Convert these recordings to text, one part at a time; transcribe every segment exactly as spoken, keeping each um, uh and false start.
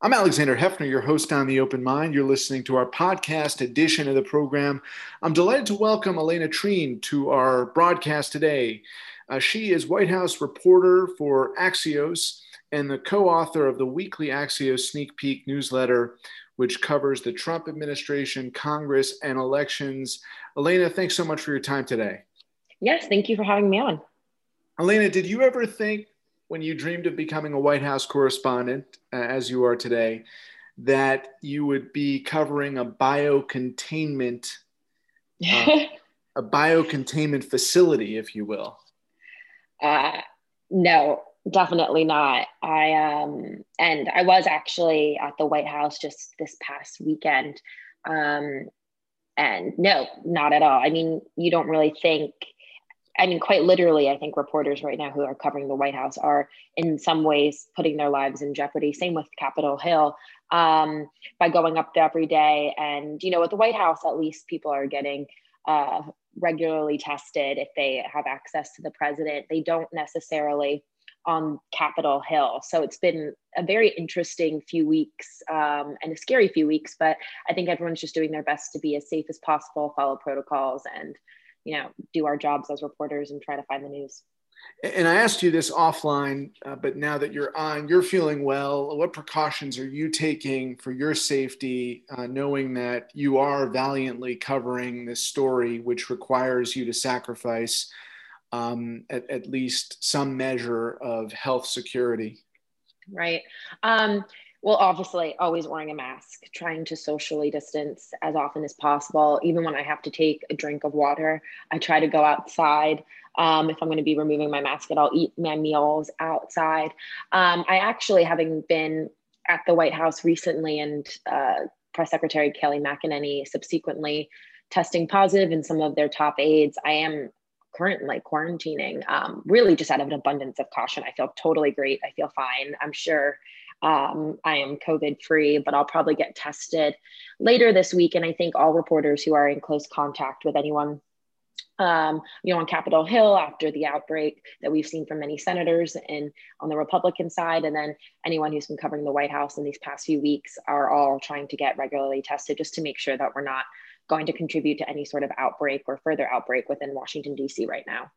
I'm Alexander Hefner, your host on The Open Mind. You're listening to our podcast edition of the program. I'm delighted to welcome Alayna Treene to our broadcast today. Uh, she is White House reporter for Axios and the co-author of the weekly Axios Sneak Peek newsletter, which covers the Trump administration, Congress, and elections. Alayna, thanks so much for your time today. Yes, thank you for having me on. Alayna, did you ever think, when you dreamed of becoming a White House correspondent, uh, as you are today, that you would be covering a biocontainment, uh, a biocontainment facility, if you will? Uh, no, definitely not. I um, and I was actually at the White House just this past weekend, um, and no, not at all. I mean, you don't really think. I mean, quite literally, I think reporters right now who are covering the White House are in some ways putting their lives in jeopardy. Same with Capitol Hill, um, by going up there every day. And, you know, at the White House, at least people are getting uh, regularly tested if they have access to the president. They don't necessarily on Capitol Hill. So it's been a very interesting few weeks um, and a scary few weeks, but I think everyone's just doing their best to be as safe as possible, follow protocols, and you know, do our jobs as reporters and try to find the news. And I asked you this offline, uh, but now that you're on, you're feeling well. What precautions are you taking for your safety, uh, knowing that you are valiantly covering this story, which requires you to sacrifice um, at, at least some measure of health security? Right. Um, Well, obviously, always wearing a mask, trying to socially distance as often as possible. Even when I have to take a drink of water, I try to go outside. Um, if I'm going to be removing my mask, I'll eat my meals outside. Um, I actually, having been at the White House recently and uh, Press Secretary Kayleigh McEnany subsequently testing positive in some of their top aides, I am currently quarantining, um, really just out of an abundance of caution. I feel totally great. I feel fine. I'm sure Um, I am COVID free, but I'll probably get tested later this week. And I think all reporters who are in close contact with anyone, um, you know, on Capitol Hill after the outbreak that we've seen from many senators and on the Republican side, and then anyone who's been covering the White House in these past few weeks are all trying to get regularly tested just to make sure that we're not going to contribute to any sort of outbreak or further outbreak within Washington, D C right now.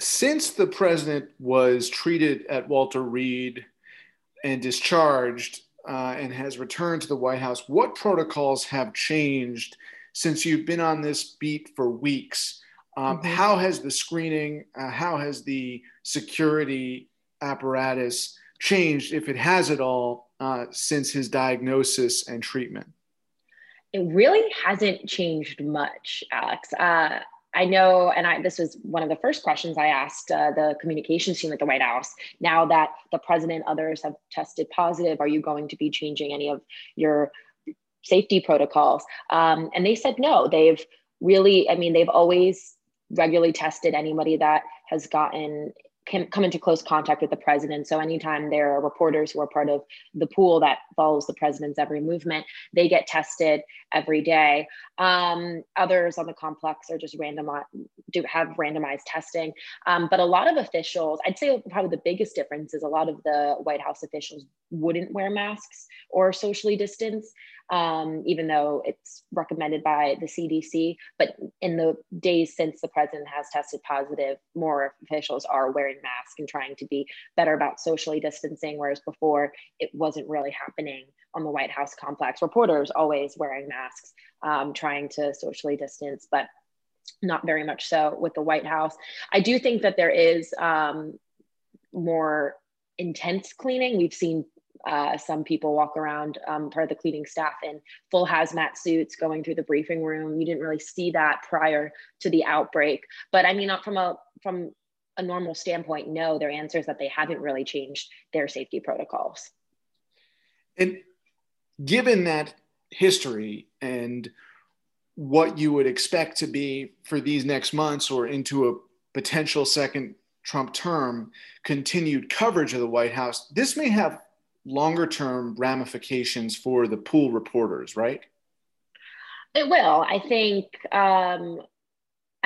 Since the president was treated at Walter Reed and discharged uh, and has returned to the White House, what protocols have changed since you've been on this beat for weeks? Um, mm-hmm. How has the screening, uh, how has the security apparatus changed, if it has at all, uh, since his diagnosis and treatment? It really hasn't changed much, Alex. Uh, I know, and I, this was one of the first questions I asked uh, the communications team at the White House. Now that the president and others have tested positive, are you going to be changing any of your safety protocols? Um, and they said no. They've really, I mean, they've always regularly tested anybody that has gotten can come into close contact with the president. So anytime there are reporters who are part of the pool that follows the president's every movement, they get tested every day. Um, others on the complex are just random, do have randomized testing. Um, but a lot of officials, I'd say probably the biggest difference is a lot of the White House officials wouldn't wear masks or socially distance, um, even though it's recommended by the C D C. But in the days since the president has tested positive, more officials are wearing mask and trying to be better about socially distancing, whereas before it wasn't really happening on the White House complex. Reporters always wearing masks, um, trying to socially distance, but not very much so with the White House. I do think that there is um, more intense cleaning. We've seen Uh, some people walk around, um, part of the cleaning staff, in full hazmat suits going through the briefing room. You didn't really see that prior to the outbreak. But I mean, not from a from a normal standpoint, no, their answer is that they haven't really changed their safety protocols. And given that history and what you would expect to be for these next months or into a potential second Trump term, continued coverage of the White House, this may have longer term ramifications for the pool reporters, right? It will. I think, um,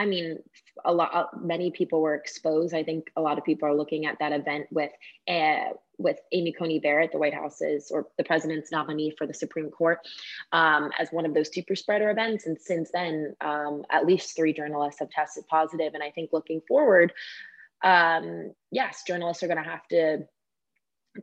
I mean, a lot, many people were exposed. I think a lot of people are looking at that event with uh, with Amy Coney Barrett, the White House's or the president's nominee for the Supreme Court, um, as one of those super spreader events. And since then, um, at least three journalists have tested positive. And I think looking forward, um, yes, journalists are going to have to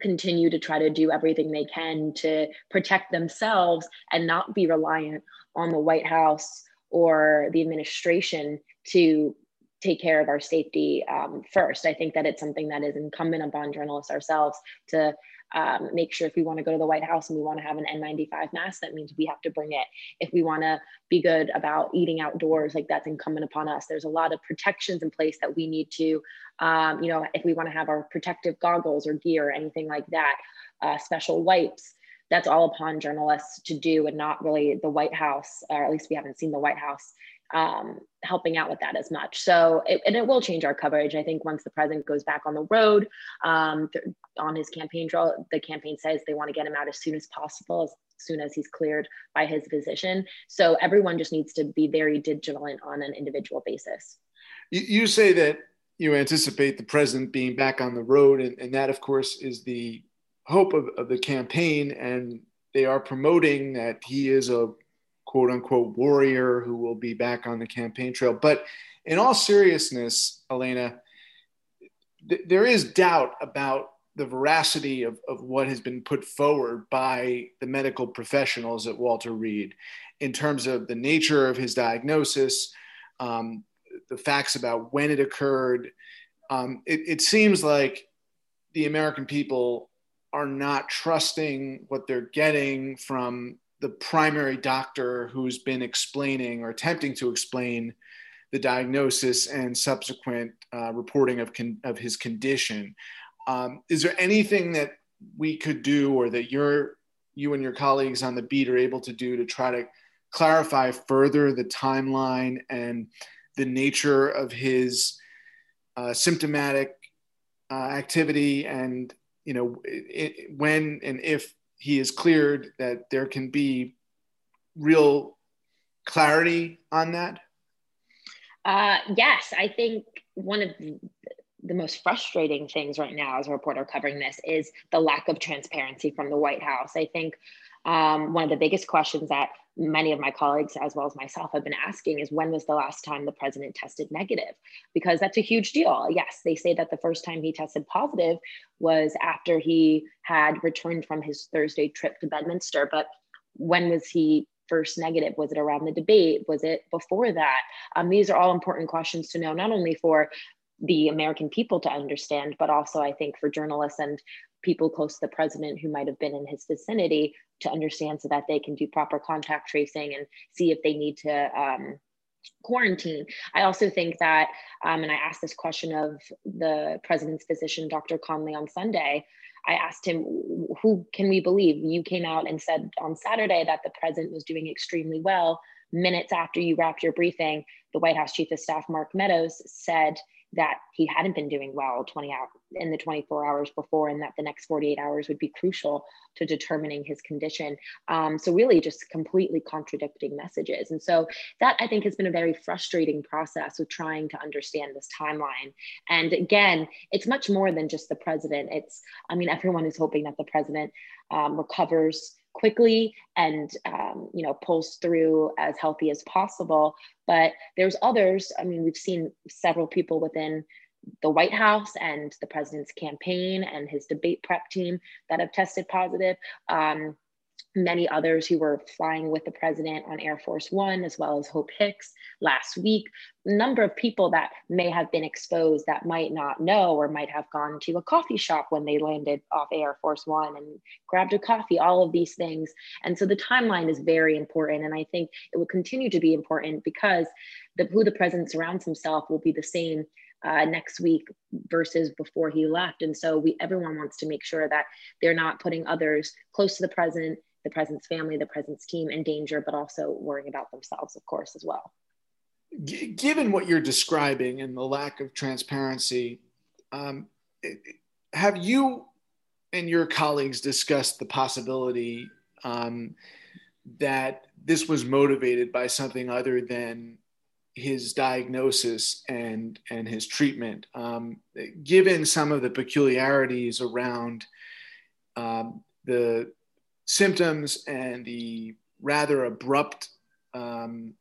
continue to try to do everything they can to protect themselves and not be reliant on the White House or the administration to take care of our safety um, first. I think that it's something that is incumbent upon journalists ourselves to um, make sure if we want to go to the White House and we want to have an N ninety-five mask, that means we have to bring it. If we want to be good about eating outdoors, like that's incumbent upon us. There's a lot of protections in place that we need to, um, you know, if we want to have our protective goggles or gear or anything like that, uh, special wipes, that's all upon journalists to do and not really the White House, or at least we haven't seen the White House um, helping out with that as much. So, it, and it will change our coverage. I think once the president goes back on the road, um, on his campaign trail, the campaign says they want to get him out as soon as possible, as soon as he's cleared by his physician. So everyone just needs to be very vigilant on an individual basis. You, you say that you anticipate the president being back on the road, and, and that of course is the hope of, of the campaign, and they are promoting that he is a quote unquote warrior who will be back on the campaign trail. But in all seriousness, Alayna, th- there is doubt about the veracity of, of what has been put forward by the medical professionals at Walter Reed in terms of the nature of his diagnosis, um, the facts about when it occurred. Um, it, it seems like the American people are not trusting what they're getting from the primary doctor who's been explaining or attempting to explain the diagnosis and subsequent uh, reporting of, con- of his condition. Um, is there anything that we could do, or that you're, you and your colleagues on the beat are able to do to try to clarify further the timeline and the nature of his uh, symptomatic uh, activity, and you know, it, it, when and if he is cleared, that there can be real clarity on that? Uh, yes, I think one of the, the most frustrating things right now as a reporter covering this is the lack of transparency from the White House. I think um, one of the biggest questions that many of my colleagues, as well as myself, have been asking is, when was the last time the president tested negative? Because that's a huge deal. Yes, they say that the first time he tested positive was after he had returned from his Thursday trip to Bedminster. But when was he first negative? Was it around the debate? Was it before that? Um, these are all important questions to know, not only for the American people to understand, but also I think for journalists and people close to the president who might have been in his vicinity to understand, so that they can do proper contact tracing and see if they need to um, quarantine. I also think that, um, and I asked this question of the president's physician, Doctor Conley, on Sunday. I asked him, who can we believe? You came out and said on Saturday that the president was doing extremely well. Minutes after you wrapped your briefing, the White House Chief of Staff, Mark Meadows, said that he hadn't been doing well twenty hours in the twenty-four hours before, and that the next forty-eight hours would be crucial to determining his condition. Um, so really just completely contradicting messages. And so that, I think, has been a very frustrating process of trying to understand this timeline. And again, it's much more than just the president. It's, I mean, everyone is hoping that the president um, recovers quickly and, um, you know, pulls through as healthy as possible. But there's others. I mean, we've seen several people within the White House and the president's campaign and his debate prep team that have tested positive. Um, many others who were flying with the president on Air Force One, as well as Hope Hicks last week. A number of people that may have been exposed that might not know, or might have gone to a coffee shop when they landed off Air Force One and grabbed a coffee, all of these things. And so the timeline is very important. And I think it will continue to be important, because the, who the president surrounds himself will be the same Uh, next week versus before he left. And so we, everyone wants to make sure that they're not putting others close to the president, the president's family, the president's team in danger, but also worrying about themselves, of course, as well. G- given what you're describing and the lack of transparency, um, have you and your colleagues discussed the possibility um, that this was motivated by something other than his diagnosis and and his treatment, um, given some of the peculiarities around um, the symptoms and the rather abrupt um,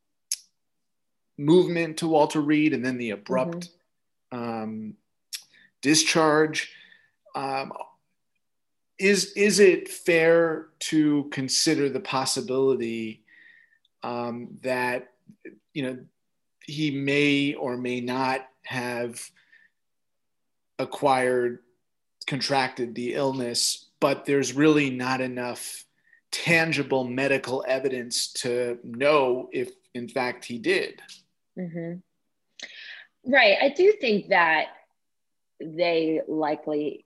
movement to Walter Reed, and then the abrupt mm-hmm. um, discharge. Um, is, is it fair to consider the possibility um, that, you know, he may or may not have acquired, contracted the illness, but there's really not enough tangible medical evidence to know if in fact he did? Mm-hmm. Right. I do think that they likely,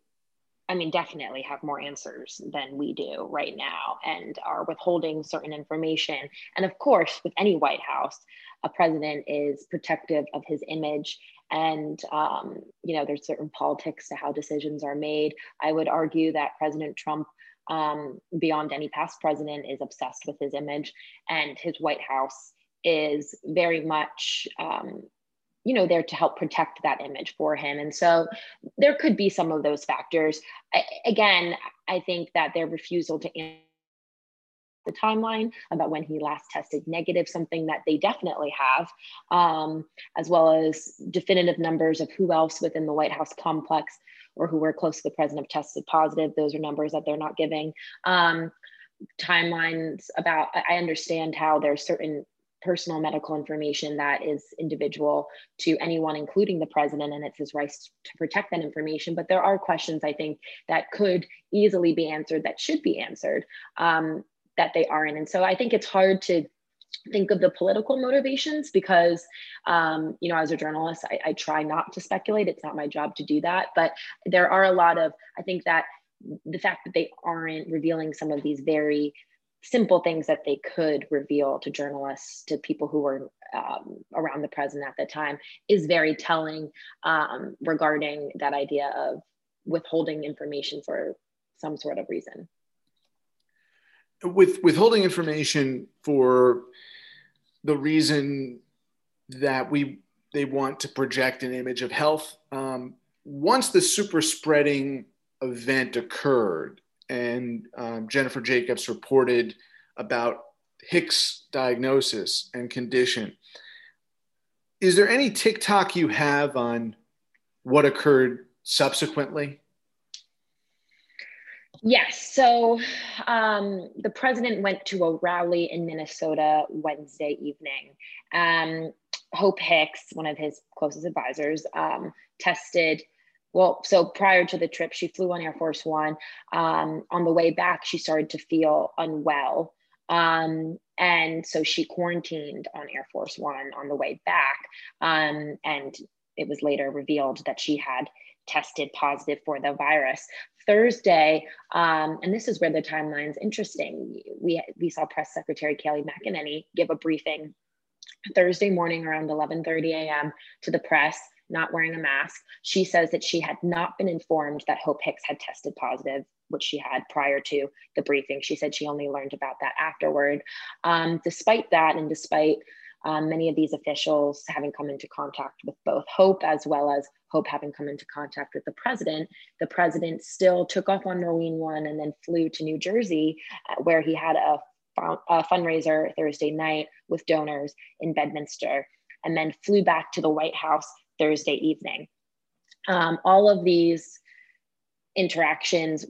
I mean, definitely have more answers than we do right now and are withholding certain information. And of course, with any White House, a president is protective of his image. And, um, you know, there's certain politics to how decisions are made. I would argue that President Trump, um, beyond any past president, is obsessed with his image, and his White House is very much, um, you know, there to help protect that image for him. And so there could be some of those factors. I, again, I think that their refusal to answer the timeline about when he last tested negative, something that they definitely have, um, as well as definitive numbers of who else within the White House complex or who were close to the president have tested positive. Those are numbers that they're not giving. Um, timelines about, I understand how there's certain personal medical information that is individual to anyone, including the president, and it's his right to protect that information. But there are questions, I think, that could easily be answered, that should be answered, um, that they aren't. And so I think it's hard to think of the political motivations because, um, you know, as a journalist, I, I try not to speculate. It's not my job to do that. But there are a lot of, I think that the fact that they aren't revealing some of these very simple things that they could reveal to journalists, to people who were um, around the president at the time, is very telling um, regarding that idea of withholding information for some sort of reason. With withholding information for the reason that we they want to project an image of health. Um, once the super spreading event occurred, and um, Jennifer Jacobs reported about Hicks' diagnosis and condition, is there any TikTok you have on what occurred subsequently? Yes, so um, the president went to a rally in Minnesota Wednesday evening. Um, Hope Hicks, one of his closest advisors, um, tested Well, so prior to the trip, she flew on Air Force One. Um, on the way back, she started to feel unwell. Um, and so she quarantined on Air Force One on the way back. Um, and it was later revealed that she had tested positive for the virus. Thursday, um, and this is where the timeline's interesting. We, we saw Press Secretary Kayleigh McEnany give a briefing Thursday morning around eleven thirty a m to the press, not wearing a mask. She says that she had not been informed that Hope Hicks had tested positive, which she had prior to the briefing. She said she only learned about that afterward. Um, despite that, and despite um, many of these officials having come into contact with both Hope, as well as Hope having come into contact with the president, the president still took off on Marine One and then flew to New Jersey, where he had a, a fundraiser Thursday night with donors in Bedminster, and then flew back to the White House Thursday evening. Um, all of these interactions,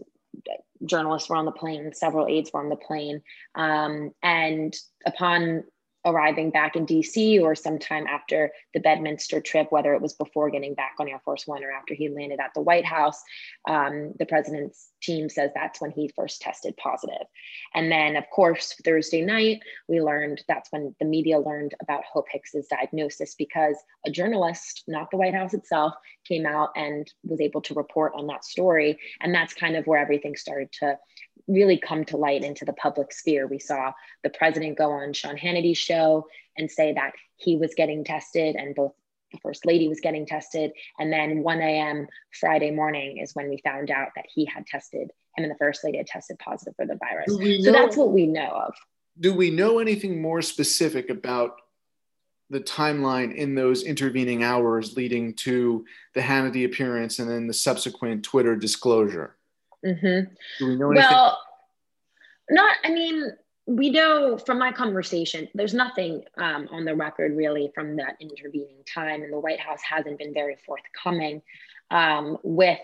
journalists were on the plane, several aides were on the plane. Um, and upon arriving back in D C or sometime after the Bedminster trip, whether it was before getting back on Air Force One or after he landed at the White House, um, the president's team says that's when he first tested positive. And then of course, Thursday night, we learned, that's when the media learned about Hope Hicks's diagnosis, because a journalist, not the White House itself, came out and was able to report on that story. And that's kind of where everything started to really come to light into the public sphere. We saw the president go on Sean Hannity's show and say that he was getting tested, and both the first lady was getting tested. And then one a m Friday morning is when we found out that he had tested, him and the first lady had tested positive for the virus. So that's what we know of. Do we know anything more specific about the timeline in those intervening hours leading to the Hannity appearance and then the subsequent Twitter disclosure? Mm-hmm. Do we know anything? Well, not, I mean, we know from my conversation, there's nothing um, on the record really from that intervening time, and the White House hasn't been very forthcoming um, with,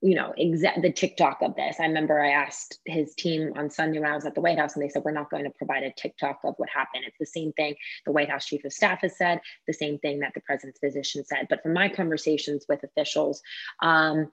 you know, exact the TikTok of this. I remember I asked his team on Sunday when I was at the White House, and they said, we're not going to provide a TikTok of what happened. It's the same thing the White House chief of staff has said, the same thing that the president's physician said. But from my conversations with officials, um,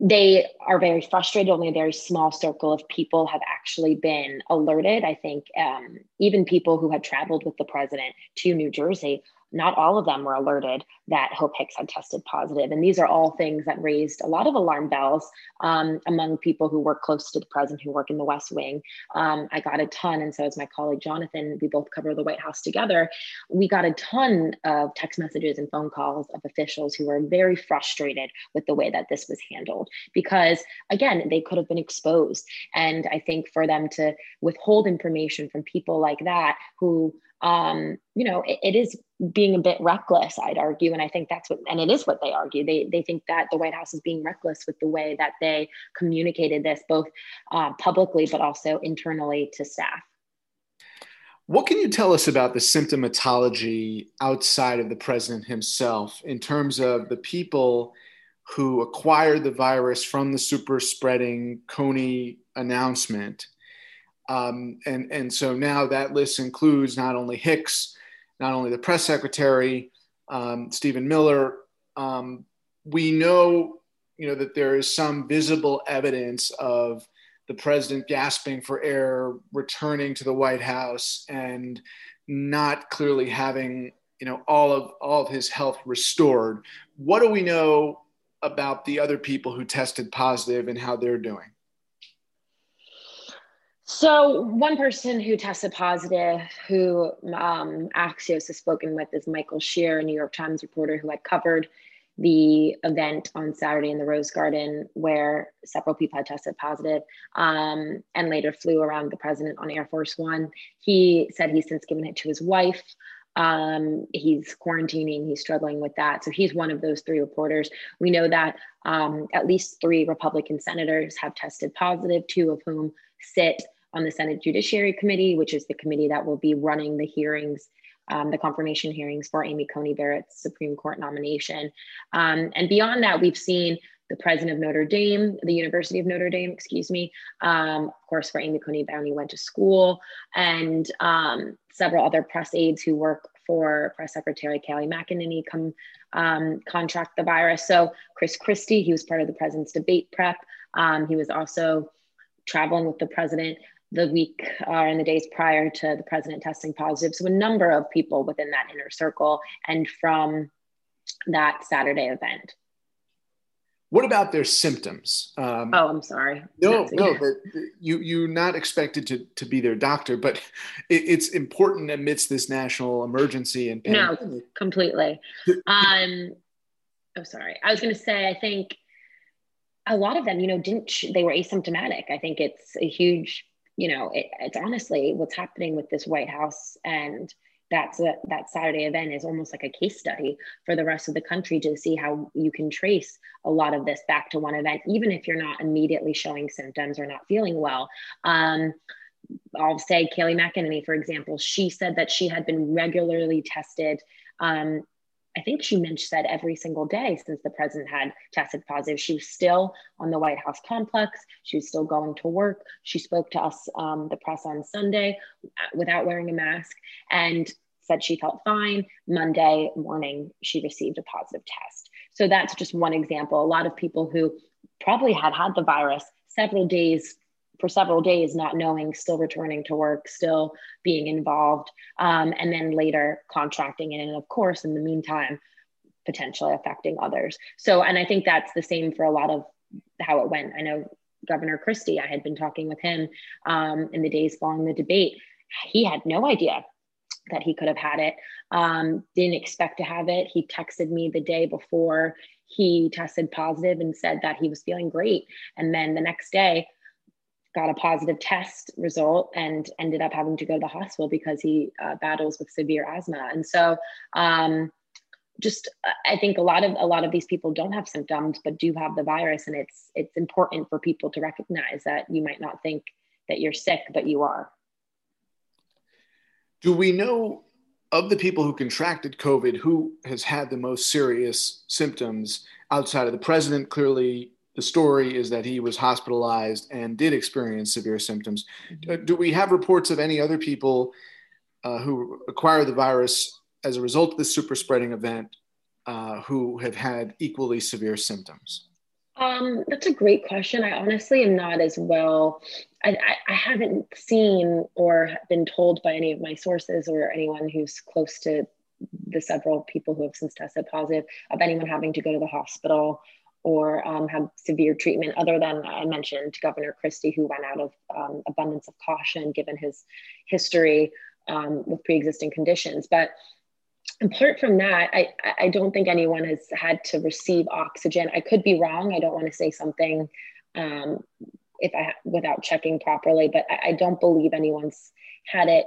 they are very frustrated. Only a very small circle of people have actually been alerted. I think um, even people who had traveled with the president to New Jersey, not all of them were alerted that Hope Hicks had tested positive. And these are all things that raised a lot of alarm bells um, among people who work close to the president, who work in the West Wing. Um, I got a ton, and so as my colleague Jonathan, we both cover the White House together, we got a ton of text messages and phone calls of officials who were very frustrated with the way that this was handled, because again, they could have been exposed. And I think for them to withhold information from people like that, who Um, you know, it, it is being a bit reckless, I'd argue. And I think that's what, and it is what they argue. They they think that the White House is being reckless with the way that they communicated this, both uh, publicly, but also internally to staff. What can you tell us about the symptomatology outside of the president himself in terms of the people who acquired the virus from the super spreading Coney announcement? Um, and, and so now that list includes not only Hicks, not only the press secretary, um, Stephen Miller. Um, we know, you know, that there is some visible evidence of the president gasping for air, returning to the White House, and not clearly having, you know, all of, all of his health restored. What do we know about the other people who tested positive and how they're doing? So one person who tested positive, who um, Axios has spoken with, is Michael Shear, a New York Times reporter who had covered the event on Saturday in the Rose Garden, where several people had tested positive um, and later flew around the president on Air Force One. He said he's since given it to his wife. Um, he's quarantining, he's struggling with that. So he's one of those three reporters. We know that um, at least three Republican senators have tested positive, two of whom sit on the Senate Judiciary Committee, which is the committee that will be running the hearings, um, the confirmation hearings for Amy Coney Barrett's Supreme Court nomination. Um, and beyond that, we've seen the president of Notre Dame, the University of Notre Dame, excuse me, um, of course, where Amy Coney Barrett went to school, and um, several other press aides who work for Press Secretary Kayleigh McEnany come um, contract the virus. So Chris Christie, he was part of the president's debate prep. Um, he was also traveling with the president the week uh, and the days prior to the president testing positive. So a number of people within that inner circle and from that Saturday event. What about their symptoms? Um, oh, I'm sorry. No, no, but you, you're not expected to, to be their doctor, but it, it's important amidst this national emergency and pandemic. No, completely. um, oh, sorry. I was going to say, I think a lot of them, you know, didn't, sh- they were asymptomatic. I think it's a huge, you know, it, it's honestly what's happening with this White House, and that's a, that Saturday event is almost like a case study for the rest of the country to see how you can trace a lot of this back to one event, even if you're not immediately showing symptoms or not feeling well. Um, I'll say Kayleigh McEnany, for example, she said that she had been regularly tested. Um, I think she said every single day since the president had tested positive. She was still on the White House complex. She was still going to work. She spoke to us, um, the press, on Sunday without wearing a mask and said she felt fine. Monday morning, she received a positive test. So that's just one example. A lot of people who probably had had the virus several days, for several days, not knowing, still returning to work, still being involved, um, and then later contracting it. And of course, in the meantime, potentially affecting others. So, and I think that's the same for a lot of how it went. I know Governor Christie, I had been talking with him um, in the days following the debate. He had no idea that he could have had it, um, didn't expect to have it. He texted me the day before he tested positive and said that he was feeling great. And then the next day, got a positive test result and ended up having to go to the hospital because he uh, battles with severe asthma. And so um, just, I think a lot of a lot of these people don't have symptoms, but do have the virus. And it's it's important for people to recognize that you might not think that you're sick, but you are. Do we know of the people who contracted COVID, who has had the most serious symptoms outside of the president? Clearly, the story is that he was hospitalized and did experience severe symptoms. Do we have reports of any other people uh, who acquired the virus as a result of this super spreading event uh, who have had equally severe symptoms? Um, that's a great question. I honestly am not as well. I, I, I haven't seen or been told by any of my sources or anyone who's close to the several people who have since tested positive of anyone having to go to the hospital or um, have severe treatment, other than I mentioned Governor Christie, who went out of um, abundance of caution given his history um, with pre-existing conditions. But apart from that, I, I don't think anyone has had to receive oxygen. I could be wrong. I don't want to say something um, if I without checking properly, but I, I don't believe anyone's had it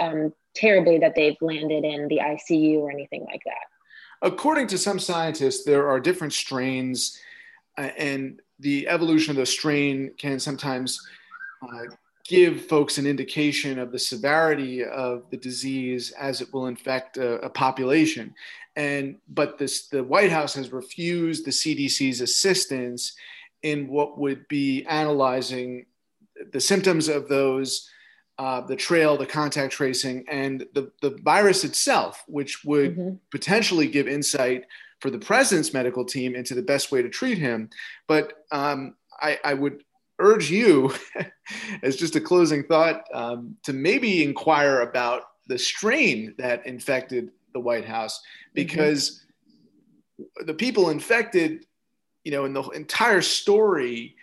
um, terribly that they've landed in the I C U or anything like that. According to some scientists, there are different strains, uh, and the evolution of the strain can sometimes uh, give folks an indication of the severity of the disease as it will infect a, a population. And, but this, the White House has refused the C D C's assistance in what would be analyzing the symptoms of those, uh, the trail, the contact tracing, and the, the virus itself, which would mm-hmm. potentially give insight for the president's medical team into the best way to treat him. But um, I, I would urge you, as just a closing thought, um, to maybe inquire about the strain that infected the White House, because mm-hmm. the people infected, you know, in the entire story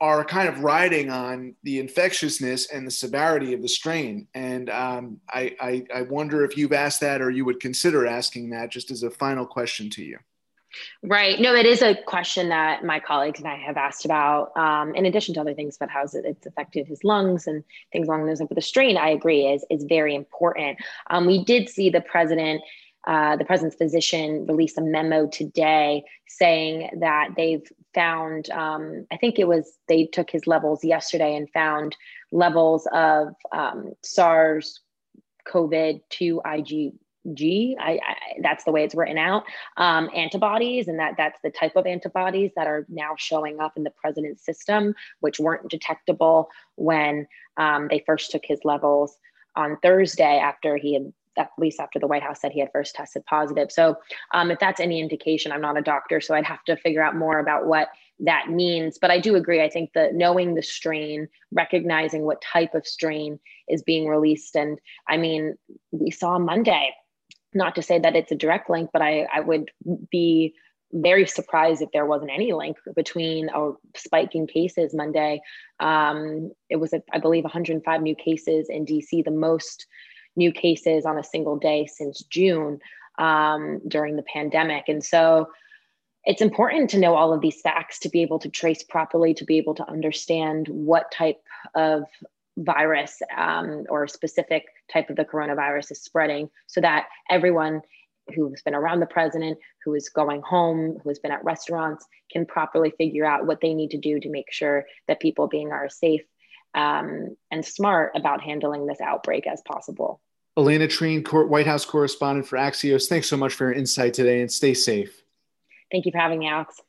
are kind of riding on the infectiousness and the severity of the strain. And um, I, I, I wonder if you've asked that, or you would consider asking that, just as a final question to you. Right. No, it is a question that my colleagues and I have asked about, um, in addition to other things about how it's affected his lungs and things along those lines. But the strain, I agree, is is very important. Um, we did see the president, uh, the president's physician, release a memo today saying that they've found, um, I think it was, they took his levels yesterday and found levels of um, SARS COVID two IgG. G, I, I, that's the way it's written out, um, antibodies, and that that's the type of antibodies that are now showing up in the president's system, which weren't detectable when um, they first took his levels on Thursday after he had, at least after the White House said he had first tested positive. So um, if that's any indication, I'm not a doctor, so I'd have to figure out more about what that means. But I do agree. I think that knowing the strain, recognizing what type of strain is being released. And I mean, we saw Monday, not to say that it's a direct link, but I, I would be very surprised if there wasn't any link between a spike in cases Monday. Um, it was, a, I believe, one hundred five new cases in D C, the most new cases on a single day since June um, during the pandemic. And so it's important to know all of these facts to be able to trace properly, to be able to understand what type of virus um, or specific type of the coronavirus is spreading, so that everyone who's been around the president, who is going home, who has been at restaurants, can properly figure out what they need to do to make sure that people being are safe um, and smart about handling this outbreak as possible. Alayna Treene, White House correspondent for Axios, thanks so much for your insight today, and stay safe. Thank you for having me, Alex.